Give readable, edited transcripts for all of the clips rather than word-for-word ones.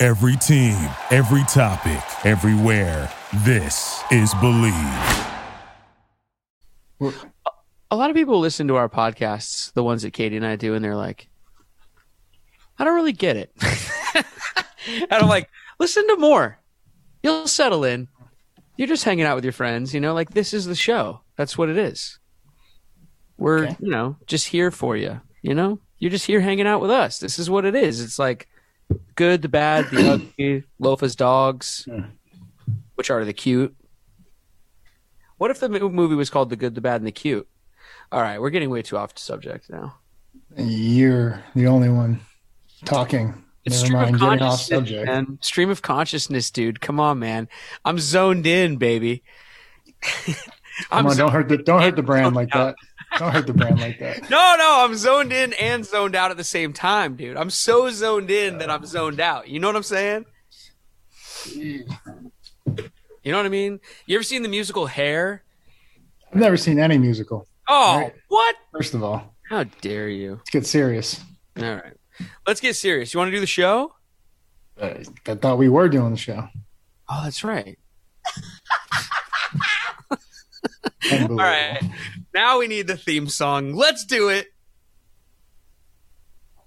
Every team, every topic, everywhere. This is Believe. A lot of people listen to our podcasts, the ones that Katie and I do, and they're like, I don't really get it. And I'm like, listen to more. You'll settle in. You're just hanging out with your friends. You know, like, this is the show. That's what it is. We're, okay, you know, just here for you. You know, you're just here hanging out with us. This is what it is. It's like, good, the bad, the ugly, Lofa's dogs, which are the cute. What if the movie was called The Good, the Bad, and the Cute? All right, we're getting way too off the subject now. You're the only one talking. It's stream of consciousness, man. Stream of consciousness, dude. Come on, man. I'm zoned in, baby. Come on, don't hurt the brand like that. Don't hurt the brand like that. No, I'm zoned in and zoned out at the same time, dude. I'm so zoned in that I'm zoned out. You know what I'm saying? You know what I mean? You ever seen the musical Hair? I've never seen any musical. Oh, right. What? First of all. How dare you? Let's get serious. All right. Let's get serious. You want to do the show? I thought we were doing the show. Oh, that's right. All right. Now we need the theme song. Let's do it.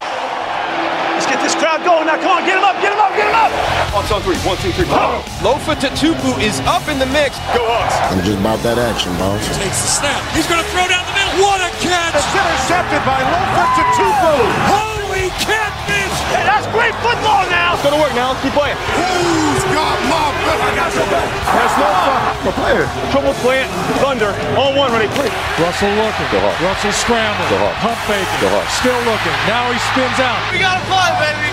Let's get this crowd going. Now, come on. Get him up. Hawks on three. One, two, three. Oh. Lofa Tatupu is up in the mix. Go Hawks. I'm just about that action, boss. Takes the snap. He's going to throw down the middle. What a catch. It's intercepted by Lofa Tatupu. Holy cat, bitch. Hey, that's great football now. It's going to work now. Let's keep playing. Who's got my best? I got your back. That's Lofa. My player. Triple plant. Thunder. All one. Ready, please. Russell looking. Go Hawks. Russell scrambling. Go Hawks. Pump faking. Go Hawks. Still looking. Now he spins out. We got to fly, baby.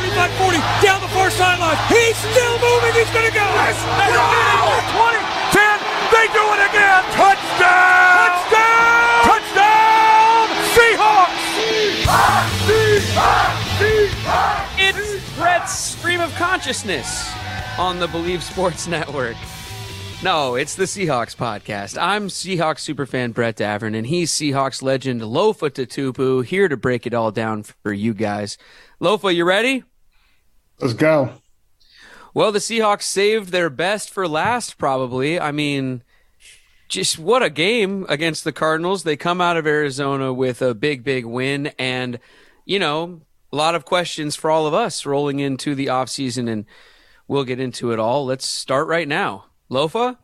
40, down the far sideline. He's still moving. He's going to go. Wow. 20, 10. They do it again. Touchdown. Seahawks. It's Brett's stream of consciousness on the Believe Sports Network. No, it's the Seahawks podcast. I'm Seahawks superfan Brett Davern, and he's Seahawks legend Lofa Tatupu, here to break it all down for you guys. Lofa, you ready? Let's go. Well, the Seahawks saved their best for last, probably. I mean, just what a game against the Cardinals. They come out of Arizona with a big, big win and, you know, a lot of questions for all of us rolling into the offseason, and we'll get into it all. Let's start right now. Lofa,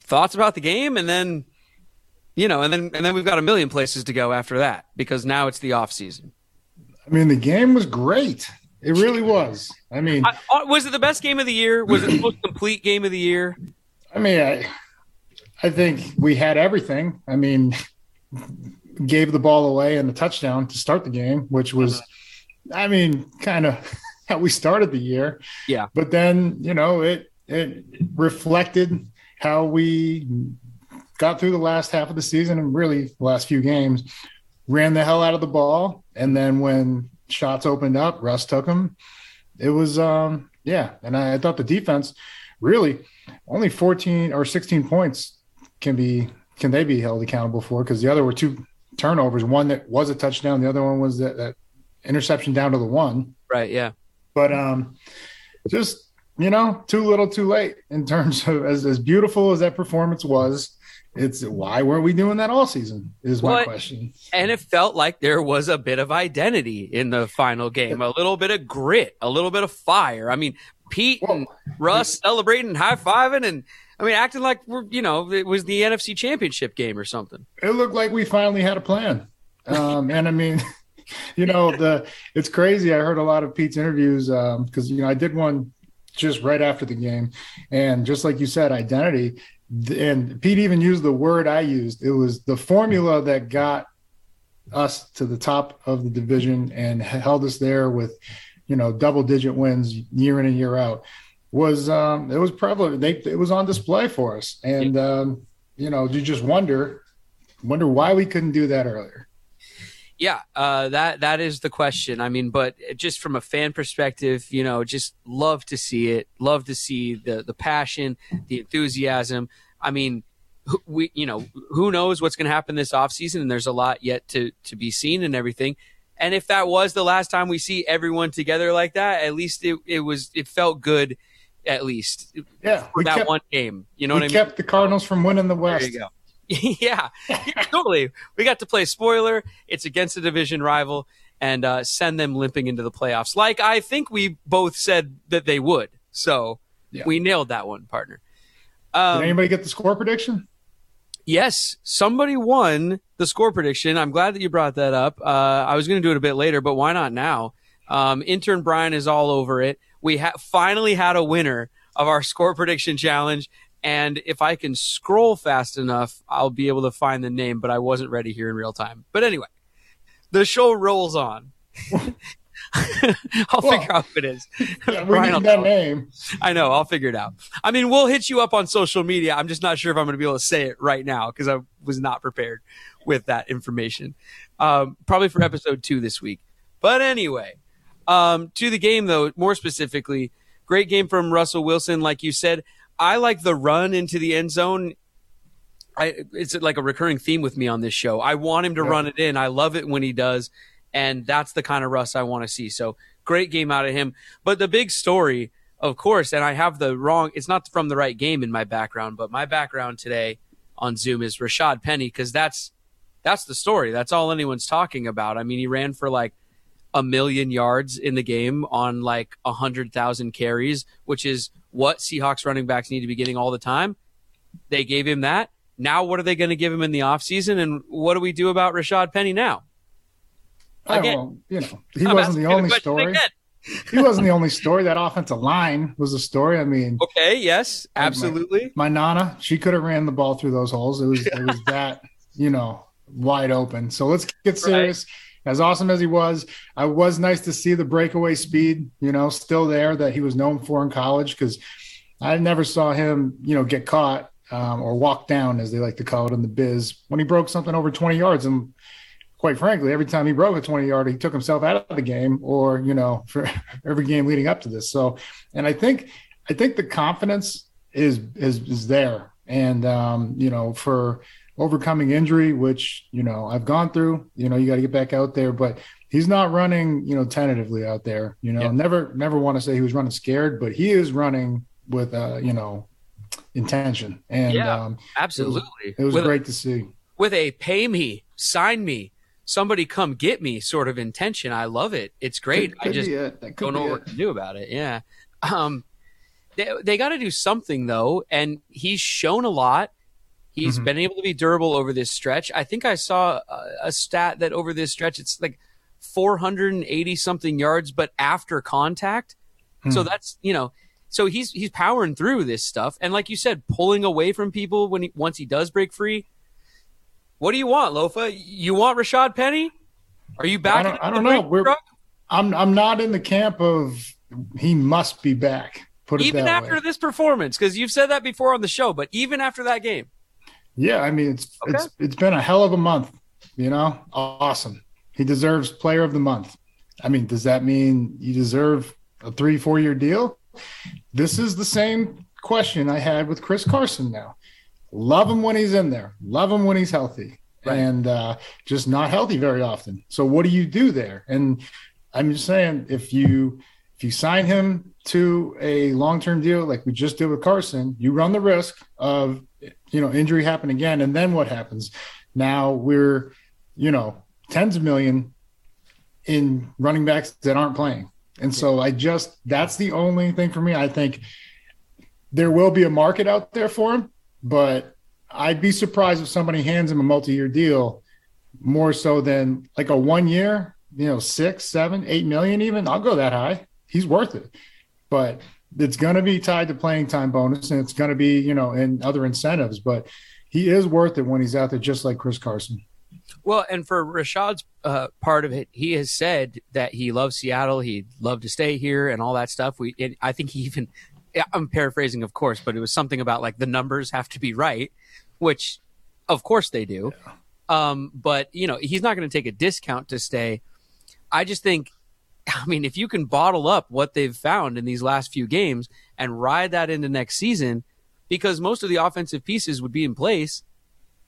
thoughts about the game? And then, you know, and then we've got a million places to go after that, because now it's the offseason. I mean, the game was great. It really was. I mean, was it the best game of the year? Was it the most complete game of the year? I mean, I think we had everything. I mean, gave the ball away and the touchdown to start the game, which was, I mean, kind of how we started the year. Yeah. But then, you know, it reflected how we got through the last half of the season and really the last few games, ran the hell out of the ball. And then when shots opened up, Russ took them. It was, and I thought the defense really only 14 or 16 points can they be held accountable for, because the other were two turnovers, one that was a touchdown, the other one was that interception down to the one. Right, yeah. But just, you know, too little too late in terms of as beautiful as that performance was. It's why weren't we doing that all season is my question. And it felt like there was a bit of identity in the final game, a little bit of grit, a little bit of fire. I mean, Pete and Russ celebrating, high-fiving, and I mean, acting like we're, you know, it was the NFC Championship game or something. It looked like we finally had a plan. And I mean, you know, it's crazy. I heard a lot of Pete's interviews because, you know, I did one just right after the game. And just like you said, identity. And Pete even used the word I used. It was the formula that got us to the top of the division and held us there with you know, double-digit wins year in and year out, was it was prevalent. It was on display for us, and you know, you just wonder why we couldn't do that earlier. Yeah, that is the question. I mean, but just from a fan perspective, you know, just love to see it. Love to see the passion, the enthusiasm. I mean, we, you know, who knows what's going to happen this offseason, and there's a lot yet to be seen and everything. And if that was the last time we see everyone together like that, at least it felt good, at least. Yeah, for that one game. You know what I mean? We kept the Cardinals from winning the West. There you go. Yeah, totally. We got to play spoiler. It's against a division rival, and send them limping into the playoffs, like I think we both said that they would. So we nailed that one, partner. Did anybody get the score prediction? Yes, somebody won the score prediction. I'm glad that you brought that up. I was going to do it a bit later, but why not now? Intern Brian is all over it. We finally had a winner of our score prediction challenge. And if I can scroll fast enough, I'll be able to find the name, but I wasn't ready here in real time. But anyway, the show rolls on. I'll figure out who it is. Yeah, we need that name. I know. I'll figure it out. I mean, we'll hit you up on social media. I'm just not sure if I'm going to be able to say it right now because I was not prepared with that information. Probably for episode 2 this week. But anyway, to the game, though, more specifically, great game from Russell Wilson, like you said. I like the run into the end zone. It's like a recurring theme with me on this show. I want him to run it in. I love it when he does, and that's the kind of Russ I want to see. So great game out of him. But the big story, of course, and I have the wrong – it's not from the right game in my background, but my background today on Zoom is Rashad Penny because that's the story. That's all anyone's talking about. I mean, he ran for like 1 million yards in the game on like 100,000 carries, which is – what Seahawks running backs need to be getting all the time. They gave him that. Now what are they going to give him in the offseason, and what do we do about Rashad Penny now? Again, well, you know, he wasn't the only story. He wasn't the only story. That offensive line was a story. I mean, okay, yes, absolutely. My Nana, she could have ran the ball through those holes. It was that, you know, wide open. So let's get serious. Right. As awesome as he was, I was nice to see the breakaway speed, you know, still there that he was known for in college because I never saw him, you know, get caught or walk down, as they like to call it in the biz, when he broke something over 20 yards. And quite frankly, every time he broke a 20-yarder, he took himself out of the game or, you know, for every game leading up to this. So, and I think the confidence is there. And, you know, for – overcoming injury, which, you know, I've gone through, you know, you got to get back out there, but he's not running, you know, tentatively out there, you know, never want to say he was running scared, but he is running with, you know, intention. And absolutely. It was great to see. With a pay me, sign me, somebody come get me sort of intention. I love it. It's great. Could I just don't know what to do about it. Yeah. They got to do something though. And he's shown a lot. He's been able to be durable over this stretch. I think I saw a stat that over this stretch, it's like 480-something yards, but after contact. So that's, you know, so he's powering through this stuff. And like you said, pulling away from people once he does break free. What do you want, Lofa? You want Rashad Penny? Are you back? I don't know. I'm not in the camp of he must be back. Put it even after this performance, because you've said that before on the show, but even after that game. Yeah, I mean, it's been a hell of a month, you know? Awesome. He deserves player of the month. I mean, does that mean you deserve a 3-4-year deal? This is the same question I had with Chris Carson now. Love him when he's in there. Love him when he's healthy. Right. And just not healthy very often. So what do you do there? And I'm just saying, if you sign him to a long-term deal like we just did with Carson, you run the risk of – you know, injury happened again. And then what happens? Now we're, you know, tens of million in running backs that aren't playing. And so that's the only thing for me. I think there will be a market out there for him, but I'd be surprised if somebody hands him a multi-year deal more so than like a 1 year, you know, 6, 7, 8 million even. I'll go that high. He's worth it. But it's going to be tied to playing time bonus, and it's going to be, you know, and other incentives, but he is worth it when he's out there, just like Chris Carson. Well, and for Rashad's part of it, he has said that he loves Seattle. He'd love to stay here and all that stuff. I think he even – I'm paraphrasing, of course, but it was something about, like, the numbers have to be right, which, of course, they do. Yeah. But, you know, he's not going to take a discount to stay. I just think – I mean, if you can bottle up what they've found in these last few games and ride that into next season, because most of the offensive pieces would be in place –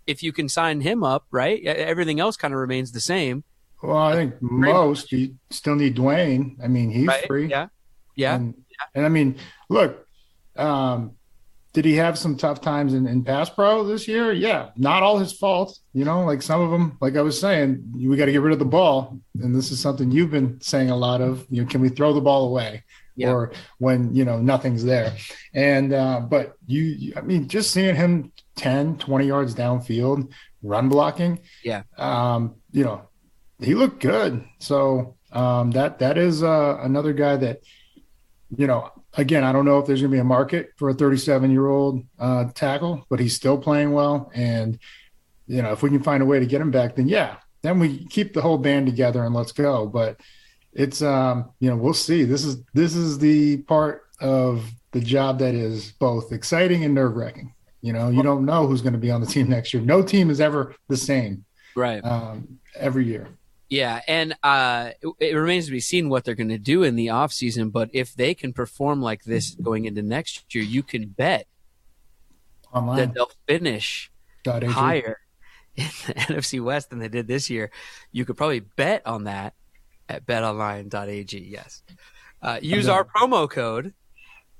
if you can sign him up, right? Everything else kind of remains the same. Well, I think most, you still need Dwayne. I mean, he's right? Free. Yeah. Yeah. And I mean, look, did he have some tough times in pass pro this year? Yeah. Not all his fault. You know, like some of them, like I was saying, we got to get rid of the ball. And this is something you've been saying a lot of, you know, can we throw the ball away? Yeah. Or when, you know, nothing's there. And, but you, I mean, just seeing him 10, 20 yards downfield, run blocking. Yeah. You know, he looked good. So that is another guy that, you know, again, I don't know if there's going to be a market for a 37-year-old tackle, but he's still playing well. And, you know, if we can find a way to get him back, then yeah, then we keep the whole band together and let's go. But it's, you know, we'll see. This is the part of the job that is both exciting and nerve-wracking. You know, you don't know who's going to be on the team next year. No team is ever the same, right? Every year. Yeah, and it remains to be seen what they're going to do in the offseason. But if they can perform like this going into next year, you can bet that they'll finish higher in the NFC West than they did this year. You could probably bet on that. At betonline.ag, yes. Use our promo code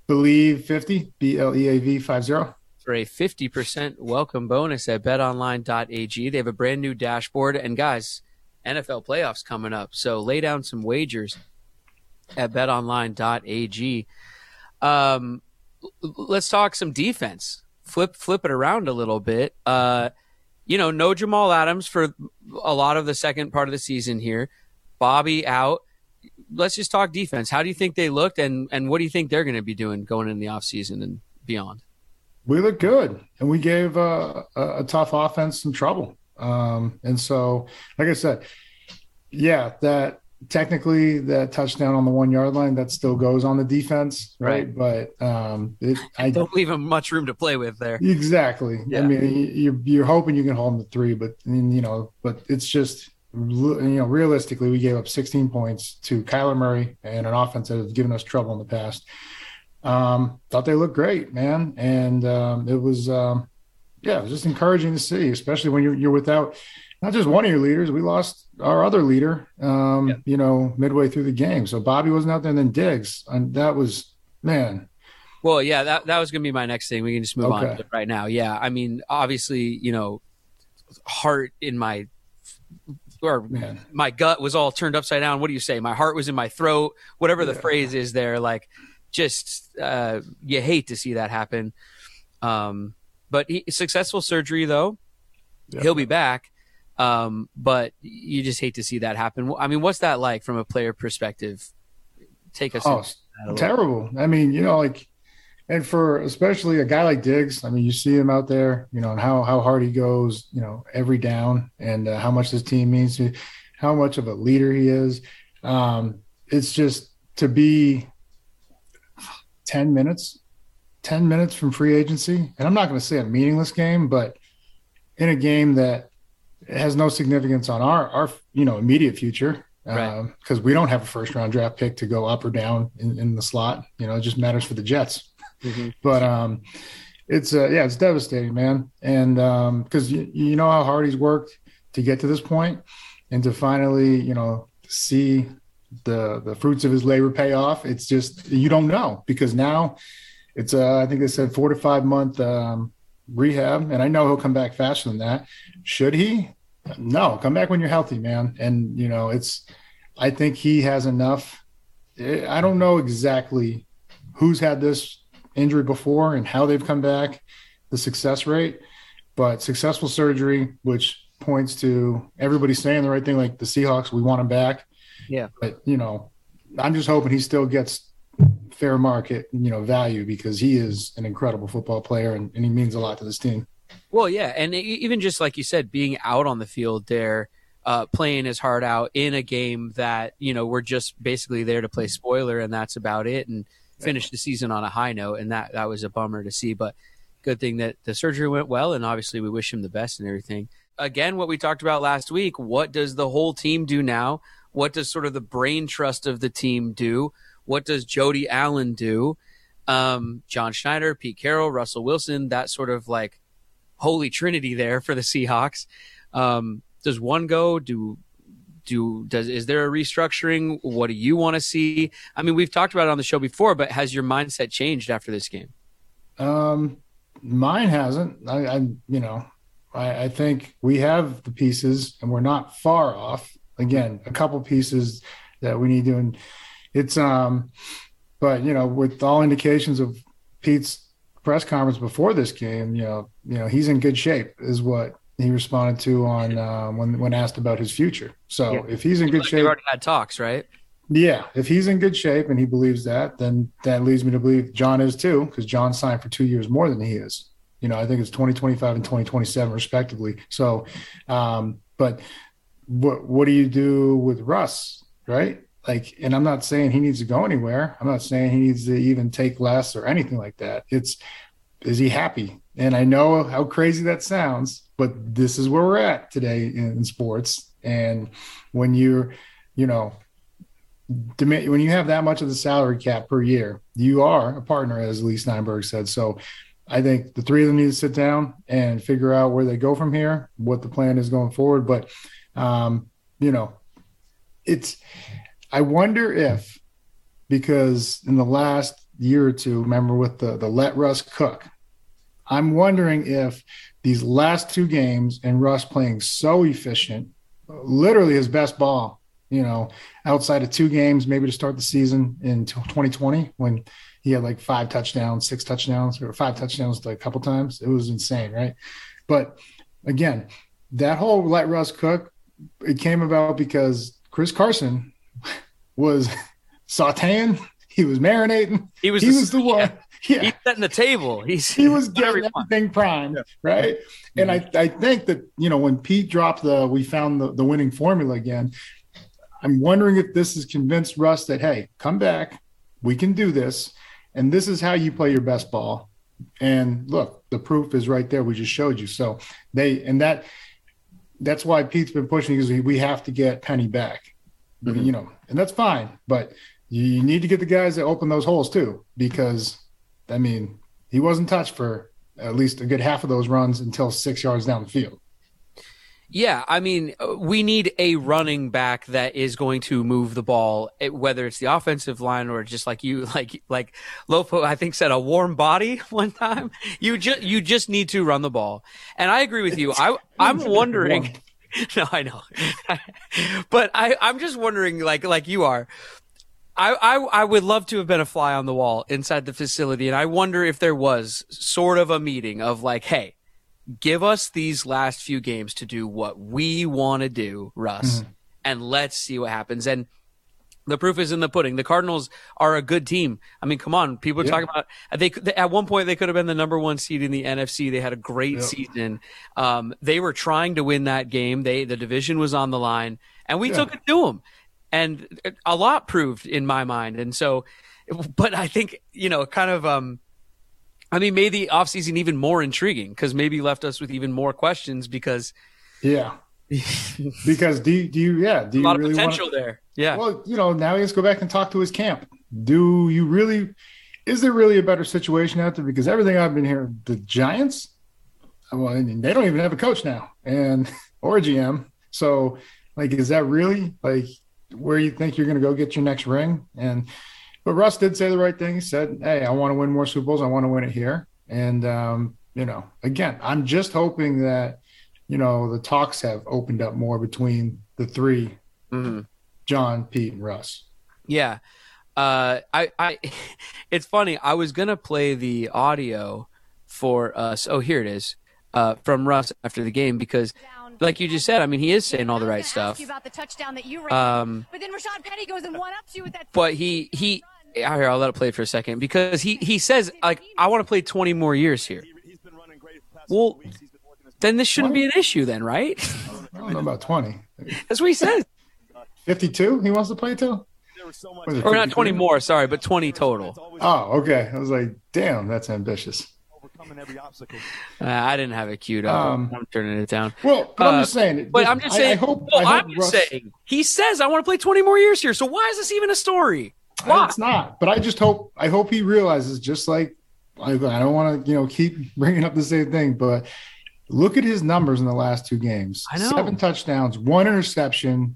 Believe50, BLEAV50 for a 50% welcome bonus at betonline.ag. They have a brand new dashboard, and guys, NFL playoffs coming up, so lay down some wagers at betonline.ag. Let's talk some defense. Flip it around a little bit. You know, no Jamal Adams for a lot of the second part of the season here. Bobby out. Let's just talk defense. How do you think they looked, and what do you think they're going to be doing going in the offseason and beyond? We look good, and we gave a tough offense some trouble. And so, like I said, yeah, that technically that touchdown on the 1-yard line, that still goes on the defense, right? But I don't leave him much room to play with there. Exactly. Yeah. I mean, you're hoping you can hold him to 3, but, you know, but it's just – you know, realistically, we gave up 16 points to Kyler Murray and an offense that has given us trouble in the past. Thought they looked great, man. And it was just encouraging to see, especially when you're without not just one of your leaders. We lost our other leader, you know, midway through the game. So Bobby wasn't out there, and then Diggs. And that was, man. Well, yeah, that was going to be my next thing. We can just move on to it right now. Yeah, I mean, obviously, you know, heart in my – my gut was all turned upside down. What do you say? My heart was in my throat, whatever the phrase is there. Like, just you hate to see that happen. But successful surgery, though. Yeah. He'll be back. But you just hate to see that happen. I mean, what's that like from a player perspective? Take us. Oh, terrible. I mean, you know, like, and for especially a guy like Diggs, I mean, you see him out there, you know, and how hard he goes, you know, every down, and how much this team means to, how much of a leader he is. It's just to be 10 minutes from free agency. And I'm not going to say a meaningless game, but in a game that has no significance on our you know, immediate future. Because we don't have a first-round draft pick to go up or down in the slot. You know, it just matters for the Jets. Mm-hmm. But it's devastating, man. And because you know how hard he's worked to get to this point, and to finally, you know, see the fruits of his labor pay off. It's just, you don't know, because now it's I think they said 4 to 5 month rehab, and I know he'll come back faster than that. Should he? No, come back when you're healthy, man. And, you know, I think he has enough. I don't know exactly who's had this injury before and how they've come back, the success rate, but successful surgery, which points to everybody saying the right thing, like the Seahawks, we want him back. Yeah. But, you know, I'm just hoping he still gets fair market, you know, value, because he is an incredible football player, and he means a lot to this team. Well, yeah, and even just like you said, being out on the field there, playing his heart out in a game that, you know, we're just basically there to play spoiler, and that's about it, and finish the season on a high note, and that was a bummer to see. But good thing that the surgery went well, and obviously we wish him the best and everything. Again, what we talked about last week, what does the whole team do now? What does sort of the brain trust of the team do? What does Jody Allen do? John Schneider, Pete Carroll, Russell Wilson, that sort of like holy trinity there for the Seahawks. Does one go? Is there a restructuring? What do you want to see? I mean, we've talked about it on the show before, but has your mindset changed after this game? Mine hasn't. I think we have the pieces, and we're not far off. Again, a couple pieces that we need to, and it's but you know, with all indications of Pete's press conference before this game, you know, he's in good shape, is what he responded to on when asked about his future. So yeah. If he's in good shape, already had talks, right? Yeah, if he's in good shape and he believes that, then that leads me to believe John is too, because John signed for 2 years more than he is. You know, I think it's 2025 and 2027 respectively. So, but what do you do with Russ, right? Like, and I'm not saying he needs to go anywhere. I'm not saying he needs to even take less or anything like that. It's, is he happy? And I know how crazy that sounds, but this is where we're at today in sports. And when you're, you know, when you have that much of the salary cap per year, you are a partner, as Lee Steinberg said. So I think the three of them need to sit down and figure out where they go from here, what the plan is going forward. But, you know, it's – I wonder if, because in the last year or two, remember with the let Russ cook, I'm wondering if these last two games and Russ playing so efficient, literally his best ball, you know, outside of two games, maybe to start the season in 2020 when – he had like five touchdowns, like a couple times. It was insane, right? But again, that whole let Russ cook, it came about because Chris Carson was sauteing. He was marinating. He was the one. Yeah. He's setting the table. He was getting everything primed, right? Yeah. And I think that, you know, when Pete dropped we found the winning formula again, I'm wondering if this has convinced Russ that, hey, come back. We can do this. And this is how you play your best ball. And look, the proof is right there. We just showed you. So that's why Pete's been pushing, because we have to get Penny back, mm-hmm. You know, and that's fine. But you need to get the guys that open those holes too, because I mean, he wasn't touched for at least a good half of those runs until 6 yards down the field. Yeah, I mean, we need a running back that is going to move the ball, whether it's the offensive line or just like you, like Lofa, I think, said a warm body one time. You just need to run the ball, and I agree with you. I'm wondering. No, I know, but I'm just wondering, like you are. I would love to have been a fly on the wall inside the facility, and I wonder if there was sort of a meeting of like, hey. Give us these last few games to do what we want to do, Russ, mm-hmm. and let's see what happens. And the proof is in the pudding. The Cardinals are a good team. I mean, come on. People are talking about – they at one point, they could have been the number one seed in the NFC. They had a great season. They were trying to win that game. The division was on the line, and we took it to them. And a lot proved in my mind. And so – but I think, you know, kind of – I mean, made the offseason even more intriguing, because maybe left us with even more questions because. Yeah. Because do you a lot really of potential there. Yeah. Well, you know, now he has to go back and talk to his camp. Do you really, is there really a better situation out there? Because everything I've been hearing, the Giants, well, I mean, they don't even have a coach now or a GM. So like, is that really like where you think you're going to go get your next ring? But Russ did say the right thing. He said, hey, I want to win more Super Bowls. I want to win it here. And, you know, again, I'm just hoping that, you know, the talks have opened up more between the three, mm-hmm. John, Pete, and Russ. Yeah. It's funny. I was going to play the audio for us. Oh, here it is from Russ after the game, because – like you just said, I mean, he is saying all the right stuff. About the touchdown that you ran, but then Rashad Penny goes and one-ups you with that. But he out here, I'll let it play for a second, because he says, like, I want to play 20 more years here. Well, Then this shouldn't 20? Be an issue then, right? I don't know about 20. That's what he said. 52 he wants to play till? So much or not 20 more, sorry, but 20 total. Oh, okay. I was like, damn, that's ambitious. Overcoming every obstacle. I didn't have it queued up. I'm turning it down. Well, but I'm just saying. But I'm just saying. I hope he says I want to play 20 more years here. So why is this even a story? Why? It's not. But I just hope. I hope he realizes. Just like I don't want to, keep bringing up the same thing. But look at his numbers in the last two games. I know. 7 touchdowns, 1 interception.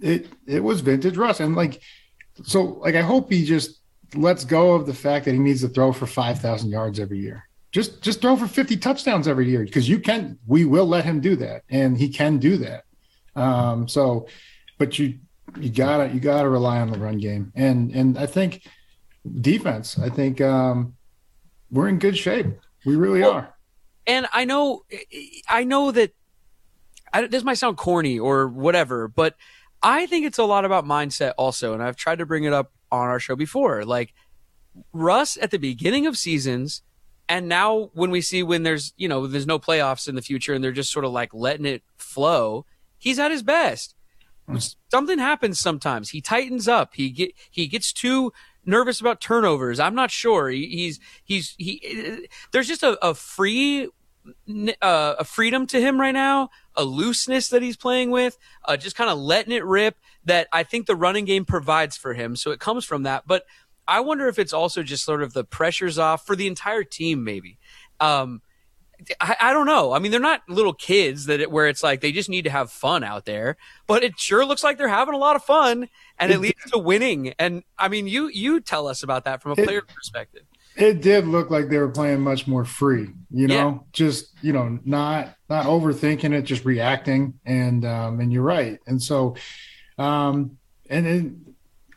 It was vintage Russ. And I hope he just lets go of the fact that he needs to throw for 5,000 yards every year. Just throw for 50 touchdowns every year. Cause we will let him do that. And he can do that. But you gotta rely on the run game. And I think defense, we're in good shape. We really are. And I know that this might sound corny or whatever, but I think it's a lot about mindset also, and I've tried to bring it up on our show before. Like Russ at the beginning of seasons, and now when there's there's no playoffs in the future, and they're just sort of like letting it flow, he's at his best. Something happens sometimes. He tightens up. He gets too nervous about turnovers. I'm not sure. There's just a free. A freedom to him right now, a looseness that he's playing with, just kind of letting it rip that I think the running game provides for him. So it comes from that. But I wonder if it's also just sort of the pressure's off for the entire team maybe. I don't know. I mean, they're not little kids where it's like they just need to have fun out there. But it sure looks like they're having a lot of fun, and it leads to winning. And, I mean, you tell us about that from a player perspective. It did look like they were playing much more free, yeah. Just, not overthinking it, just reacting. And you're right. And so, I don't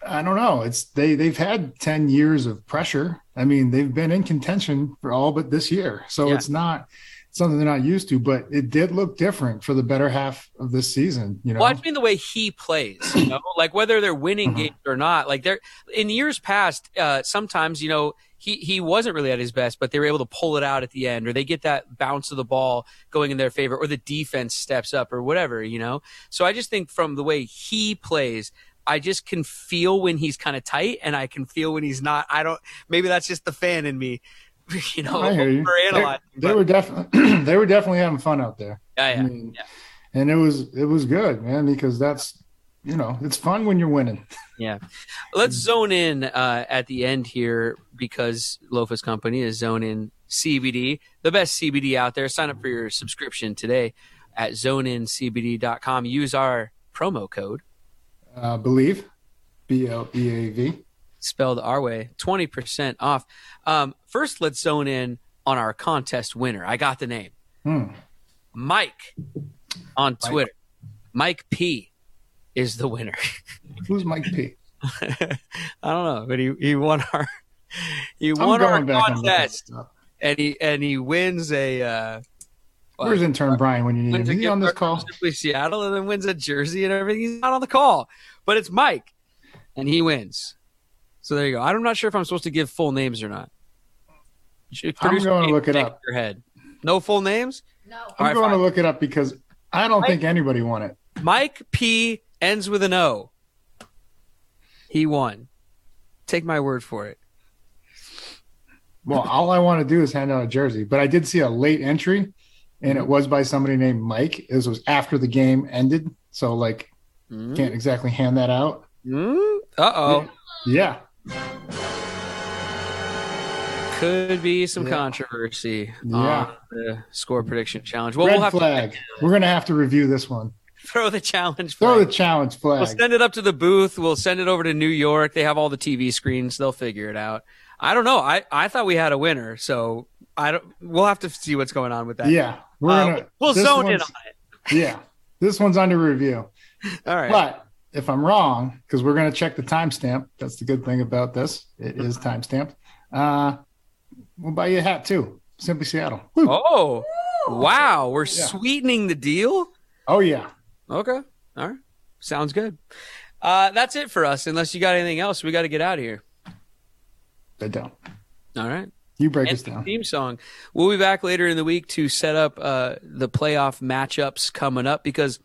know. They've had 10 years of pressure. I mean, they've been in contention for all but this year. So yeah. It's not something they're not used to, but it did look different for the better half of this season. Well, I mean the way he plays, like whether they're winning games or not, like they're in years past, sometimes, he wasn't really at his best, but they were able to pull it out at the end, or they get that bounce of the ball going in their favor, or the defense steps up or whatever, So I just think from the way he plays, I just can feel when he's kind of tight and I can feel when he's not. Maybe that's just the fan in me, I hear you. They were definitely having fun out there. Yeah. And it was good, man, because that's, it's fun when you're winning. Yeah. Let's zone in at the end here, because Lofa's company is Zone In CBD, the best CBD out there. Sign up for your subscription today at zoneincbd.com. Use our promo code. Believe, BLEAV. Spelled our way, 20% off. First, let's zone in on our contest winner. I got the name. Mike on Twitter. Mike P. is the winner. Who's Mike P? I don't know, but he won our contest, and he wins a. Where's intern Brian when you need him? Is he on this call? Simply Seattle, and then wins a jersey and everything. He's not on the call, but it's Mike, and he wins. So there you go. I'm not sure if I'm supposed to give full names or not. I'm going to look it up. Your head. No full names? No. I'm going to look it up because I don't think anybody won it. Mike P. ends with an O. He won. Take my word for it. Well, all I want to do is hand out a jersey, but I did see a late entry, and it was by somebody named Mike. This was after the game ended, so can't exactly hand that out. Uh-oh. Yeah. Could be some controversy on the score prediction challenge. Well, we'll have flag. We're going to have to review this one. Throw the challenge flag. We'll send it up to the booth. We'll send it over to New York. They have all the TV screens. They'll figure it out. I don't know. I thought we had a winner, so we'll have to see what's going on with that. Yeah. We'll zone in on it. Yeah. This one's under review. All right. But if I'm wrong, because we're going to check the timestamp. That's the good thing about this. It is timestamped. We'll buy you a hat, too. Simply Seattle. Woo. Oh, wow. We're sweetening the deal? Oh, yeah. Okay. All right. Sounds good. That's it for us. Unless you got anything else, we got to get out of here. I don't. All right. You break us down. Theme song. We'll be back later in the week to set up the playoff matchups coming up, because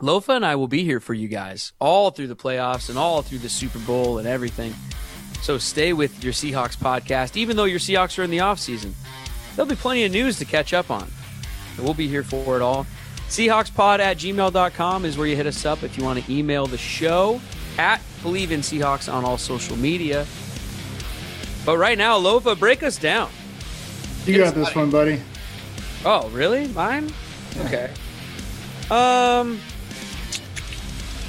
Lofa and I will be here for you guys all through the playoffs and all through the Super Bowl and everything. So stay with your Seahawks podcast, even though your Seahawks are in the offseason. There'll be plenty of news to catch up on, and we'll be here for it all. SeahawksPod@gmail.com is where you hit us up if you want to email the show, at Believe in Seahawks on all social media. But right now, Lofa, break us down. You got this one, buddy. Oh, really? Mine? Okay.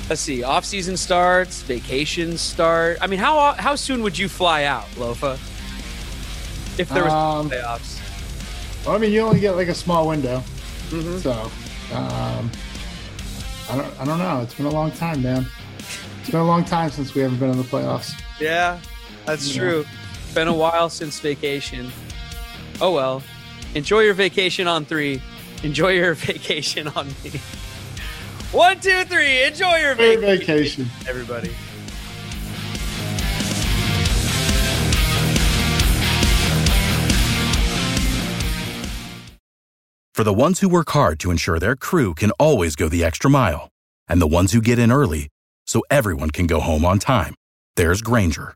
Let's see. Off-season starts, vacations start. I mean, how soon would you fly out, Lofa, if there was playoffs? Well, I mean, you only get like a small window. Mm-hmm. So, I don't know. It's been a long time, man. It's been a long time since we haven't been in the playoffs. Yeah, that's true. Been a while since vacation. Oh well. Enjoy your vacation on 3. Enjoy your vacation on me. 1, 2, 3. Enjoy your vacation, everybody. For the ones who work hard to ensure their crew can always go the extra mile, and the ones who get in early so everyone can go home on time, there's Grainger,